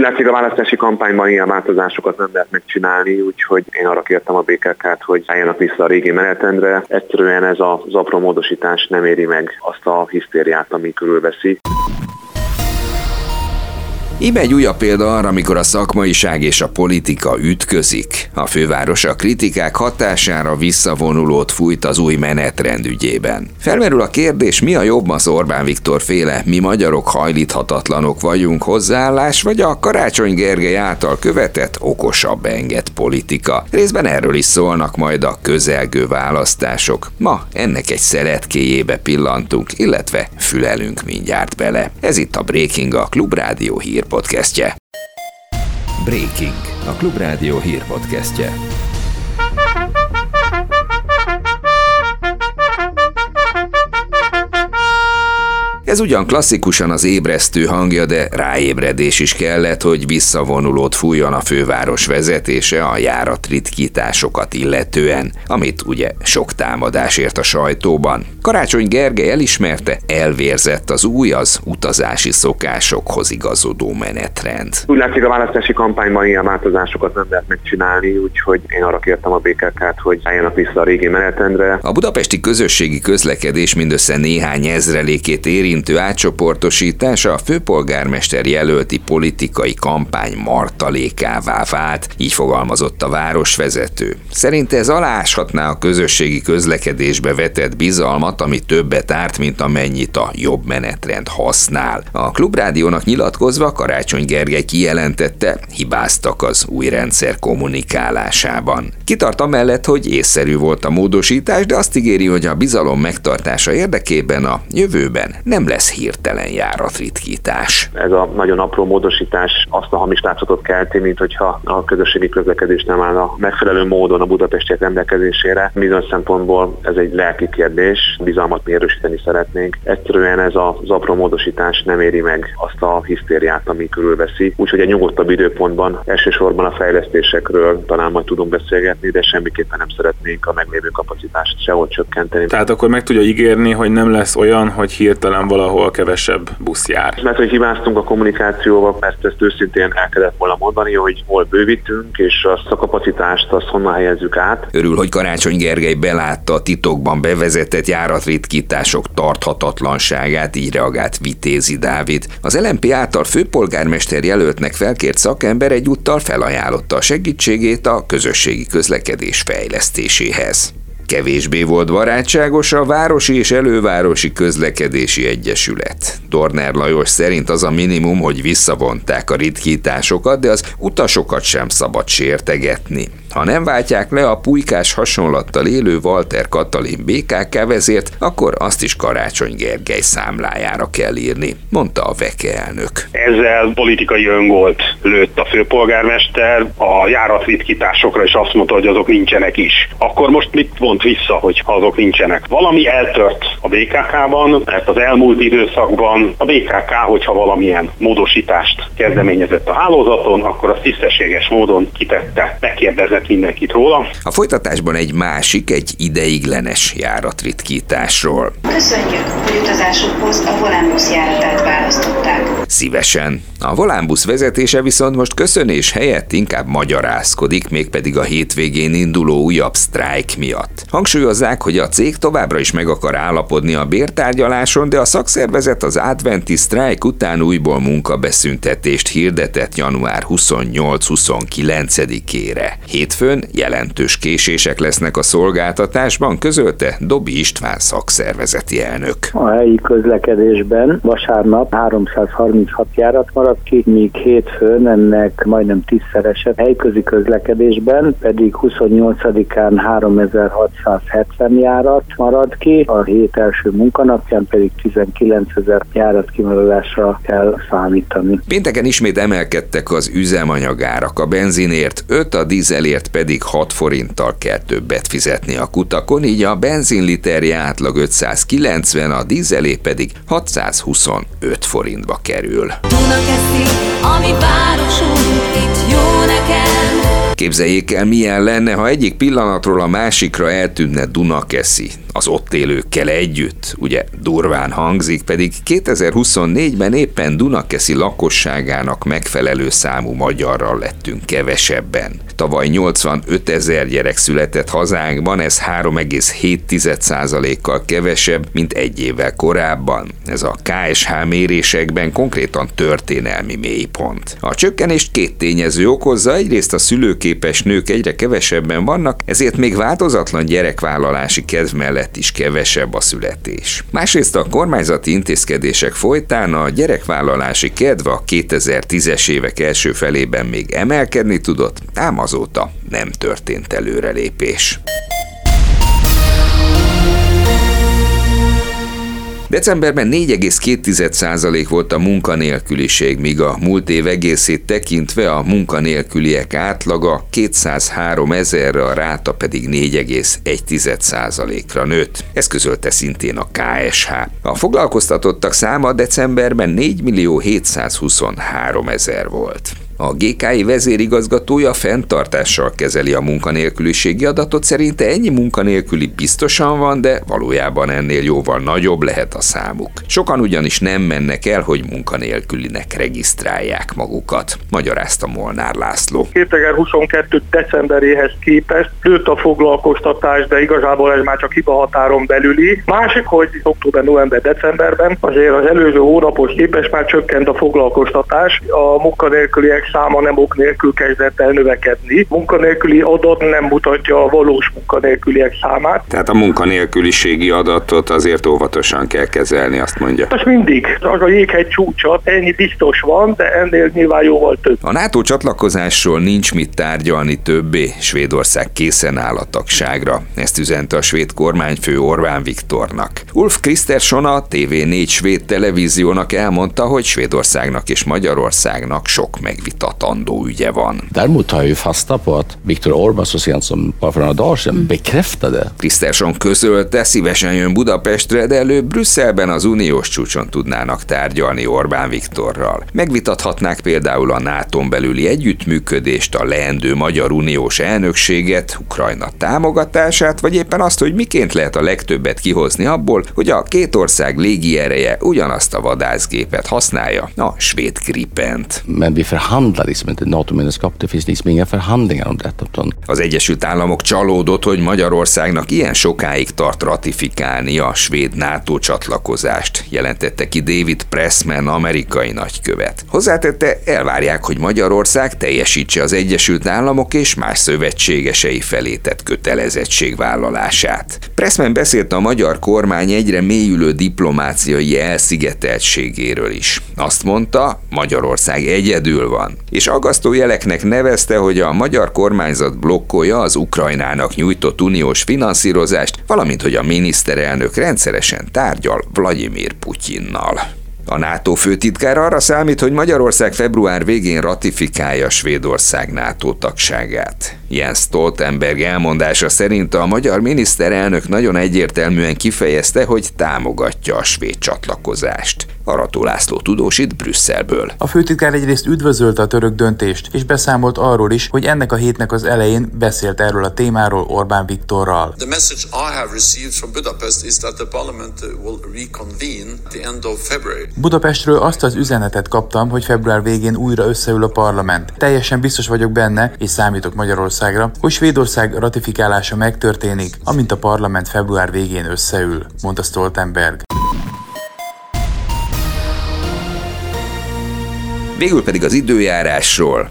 Úgy látszik, a választási kampányban ilyen változásokat nem lehet megcsinálni, úgyhogy én arra kértem a BKK-t, hogy álljanak vissza a régi menetrendre. Egyszerűen ez az apró módosítás nem éri meg azt a hisztériát, ami körülveszi. Íme egy újabb példa arra, amikor a szakmaiság és a politika ütközik. A főváros a kritikák hatására visszavonulót fújt az új menetrend ügyében. Felmerül a kérdés, mi a jobb, az Orbán Viktor féle mi magyarok hajlíthatatlanok vagyunk hozzáállás, vagy a Karácsony Gergely által követett okosabb enged politika. Részben erről is szólnak majd a közelgő választások. Ma ennek egy szeletkéjébe pillantunk, illetve fülelünk mindjárt bele. Ez itt a Bréking, a Klubrádió hír podcastje. Bréking, a Klubrádió hírpodcastje. Ez ugyan klasszikusan az ébresztő hangja, de ráébredés is kellett, hogy visszavonulót fújjon a főváros vezetése a járatritkításokat illetően, amit ugye sok támadás ért a sajtóban. Karácsony Gergely elismerte, elvérzett az új, az utazási szokásokhoz igazodó menetrend. Úgy látszik, a választási kampányban ilyen változásokat nem lehet megcsinálni, úgyhogy én arra kértem a BKK-t, hogy álljanak vissza a régi menetrendre. A budapesti közösségi közlekedés mindössze néhány ezrelékét érint átcsoportosítása a főpolgármester jelölti politikai kampány martalékává vált, így fogalmazott a városvezető. Szerinte ez aláshatná a közösségi közlekedésbe vetett bizalmat, ami többet árt, mint amennyit a jobb menetrend használ. A Klubrádiónak nyilatkozva Karácsony Gergely kijelentette, hibáztak az új rendszer kommunikálásában. Kitart amellett, hogy észszerű volt a módosítás, de azt ígéri, hogy a bizalom megtartása érdekében a jövőben nem lesz hirtelen járatritkítás. Ez a nagyon apró módosítás azt a hamis látszatot kelti, mint hogyha a közösségi közlekedés nem állna megfelelő módon a budapestiek rendelkezésére. Bizonyos szempontból ez egy lelki kérdés, bizalmat mi erősíteni szeretnénk. Egyszerűen ez az apró módosítás nem éri meg azt a hisztériát, ami körülveszi. Úgyhogy egy nyugodtabb időpontban elsősorban a fejlesztésekről talán majd tudunk beszélgetni, de semmiképpen nem szeretnénk a meglévő kapacitást sehol csökkenteni. Tehát akkor meg tudja ígérni, hogy nem lesz olyan, hogy hirtelen valahol kevesebb busz jár. Mert hogy hibáztunk a kommunikációval, mert ezt őszintén el kellett volna mondani, hogy hol bővítünk, és azt a kapacitást azt honnan helyezzük át. Örül, hogy Karácsony Gergely belátta a titokban bevezetett járatritkítások tarthatatlanságát, így reagált Vitézi Dávid. Az LMP által főpolgármester jelöltnek felkért szakember egyúttal felajánlotta a segítségét a közösségi közlekedés fejlesztéséhez. Kevésbé volt barátságos a Városi és Elővárosi Közlekedési Egyesület. Dornér Lajos szerint az a minimum, hogy visszavonták a ritkításokat, de az utasokat sem szabad sértegetni. Ha nem váltják le a pulykás hasonlattal élő Walter Katalin BKK vezért, akkor azt is Karácsony Gergely számlájára kell írni, mondta a VEKE elnök. Ezzel politikai öngolt lőtt a főpolgármester, a járatritkításokra is azt mondta, hogy azok nincsenek is. Akkor most mit vont vissza, hogy azok nincsenek? Valami eltört a BKK-ban, mert az elmúlt időszakban a BKK, hogyha valamilyen módosítást kezdeményezett a hálózaton, akkor azt tisztességes módon kitette, megkérdezett mindenkit róla. A folytatásban egy másik, egy ideiglenes járatritkításról. Köszönjük, hogy utazásukhoz a Volánbusz járatát választották. Szívesen. A Volánbusz vezetése viszont most köszönés helyett inkább magyarázkodik, mégpedig a hétvégén induló újabb sztrájk miatt. Hangsúlyozzák, hogy a cég továbbra is meg akar állapodni a bértárgyaláson, de a szakszervezet az adventi sztrájk után újból munkabeszüntetést hirdetett január 28-29-ére. Hétfőn jelentős késések lesznek a szolgáltatásban, közölte Dobi István szakszervezeti elnök. A helyi közlekedésben vasárnap 336 járat maradt ki, míg hétfőn ennek majdnem 10-szerese. Helyközi közlekedésben pedig 28-án 3670 járat marad ki, a hét első munkanapján pedig 19.000 járat kimaradásra kell számítani. Pénteken ismét emelkedtek az üzemanyagárak, a benzinért 5, a dízel elért pedig 6 forinttal kell többet fizetni a kutakon, így a benzinliterje átlag 590, a dízelé pedig 625 forintba kerül. Dunakeszi, ami városunk, itt jó nekem. Képzeljék el, milyen lenne, ha egyik pillanatról a másikra eltűnne Dunakeszi, az ott élőkkel együtt. Ugye durván hangzik, pedig 2024-ben éppen Dunakeszi lakosságának megfelelő számú magyarral lettünk kevesebben. Tavaly 85 000 gyerek született hazánkban, ez 3,7%-kal kevesebb, mint egy évvel korábban. Ez a KSH mérésekben konkrétan történelmi mélypont. A csökkenést két tényező okozza, egyrészt a szülőképes nők egyre kevesebben vannak, ezért még változatlan gyerekvállalási kedv mellett is kevesebb a születés. Másrészt a kormányzati intézkedések folytán a gyerekvállalási kedv a 2010-es évek első felében még emelkedni tudott, ám azóta nem történt előrelépés. Decemberben 4,2% volt a munkanélküliség, míg a múlt év egészét tekintve a munkanélküliek átlaga 203 000-re, a ráta pedig 4,1%-ra nőtt. Ezt közölte szintén a KSH. A foglalkoztatottak száma decemberben 4.723.000 volt. A GKI vezérigazgatója fenntartással kezeli a munkanélküliségi adatot, szerinte ennyi munkanélküli biztosan van, de valójában ennél jóval nagyobb lehet a számuk. Sokan ugyanis nem mennek el, hogy munkanélkülinek regisztrálják magukat, magyarázta Molnár László. 2022. decemberéhez képest nőtt a foglalkoztatás, de igazából ez már csak hibahatáron belüli. Másik, hogy október, november, decemberben azért az előző hónaphoz képest már csökkent a foglalkoztatás, a munkanélküliek száma nem ok nélkül kezdett el növekedni. Munkanélküli adat nem mutatja a valós munkanélküliek számát. Tehát a munkanélküliségi adatot azért óvatosan kell kezelni, azt mondja. Most mindig. Az a jéghegy csúcsa, ennyi biztos van, de ennél nyilván jóval több. A NATO csatlakozásról nincs mit tárgyalni többé, Svédország készen áll a tagságra. Ezt üzente a svéd kormányfő Orbán Viktornak. Ulf Krisztersson a TV4 svéd televíziónak elmondta, hogy Svédországnak és Magyarországnak sok megvitatandó ügye van. Däremot tar jag ju fasta på att Viktor Orbán så sent som bara för några dagar sedan bekräftade. Krisztersson közölte, szívesen jön Budapestre, de előbb Brüsszelben az uniós csúcson tudnának tárgyalni Orbán Viktorral. Megvitathatnák például a NATO-n belüli együttműködést, a leendő magyar uniós elnökséget, Ukrajna támogatását, vagy éppen azt, hogy miként lehet a legtöbbet kihozni abból, hogy a két ország légiereje ugyanazt a vadászgépet használja, a svéd Gripent. Handlar liksom inte NATO-medlemskap, det finns liksom inga förhandlingar om detta. Az Egyesült Államok csalódott, hogy Magyarországnak ilyen sokáig tart ratifikálni a svéd NATO csatlakozást, jelentette ki David Pressman amerikai nagykövet. Hozzátette, elvárják, hogy Magyarország teljesítse az Egyesült Államok és más szövetségesei felé tett kötelezettségvállalását. Pressman beszélt a magyar kormány egyre mélyülő diplomáciai elszigeteltségéről is. Azt mondta, Magyarország egyedül van, és aggasztó jeleknek nevezte, hogy a magyar kormányzat blokkolja az Ukrajnának nyújtott uniós finanszírozást, valamint hogy a miniszterelnök rendszeresen tárgyal Vladimir Putyinnal. A NATO főtitkár arra számít, hogy Magyarország február végén ratifikálja Svédország NATO tagságát. Jens Stoltenberg elmondása szerint a magyar miniszterelnök nagyon egyértelműen kifejezte, hogy támogatja a svéd csatlakozást. Arató László tudósít Brüsszelből. A főtitkár egyrészt üdvözölte a török döntést, és beszámolt arról is, hogy ennek a hétnek az elején beszélt erről a témáról Orbán Viktorral. The message I have received from Budapest is that the parliament will reconvene at the end of February. Budapestről azt az üzenetet kaptam, hogy február végén újra összeül a parlament. Teljesen biztos vagyok benne, és számítok Magyarországra, hogy Svédország ratifikálása megtörténik, amint a parlament február végén összeül, mondta Stoltenberg. Végül pedig az időjárásról.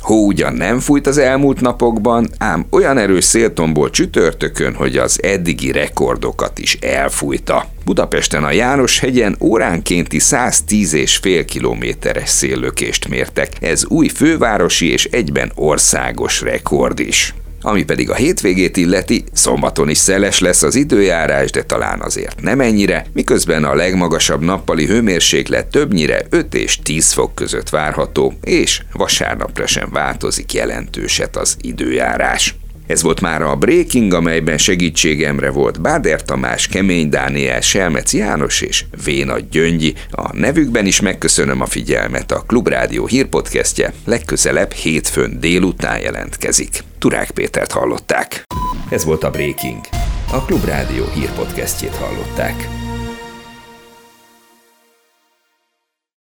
Hó ugyan nem fújt az elmúlt napokban, ám olyan erős széltombolt csütörtökön, hogy az eddigi rekordokat is elfújta. Budapesten a János-hegyen óránkénti 110,5 kilométeres széllökést mértek. Ez új fővárosi és egyben országos rekord is. Ami pedig a hétvégét illeti, szombaton is szeles lesz az időjárás, de talán azért nem ennyire, miközben a legmagasabb nappali hőmérséklet többnyire 5 és 10 fok között várható, és vasárnapra sem változik jelentőset az időjárás. Ez volt már a Bréking, amelyben segítségemre volt Báder Tamás, Kemény Dániel, Selmec János és Véna Gyöngyi. A nevükben is megköszönöm a figyelmet. A Klubrádió hírpodcastje legközelebb hétfőn délután jelentkezik. Turák Pétert hallották. Ez volt a Bréking. A Klubrádió hírpodcastjét hallották.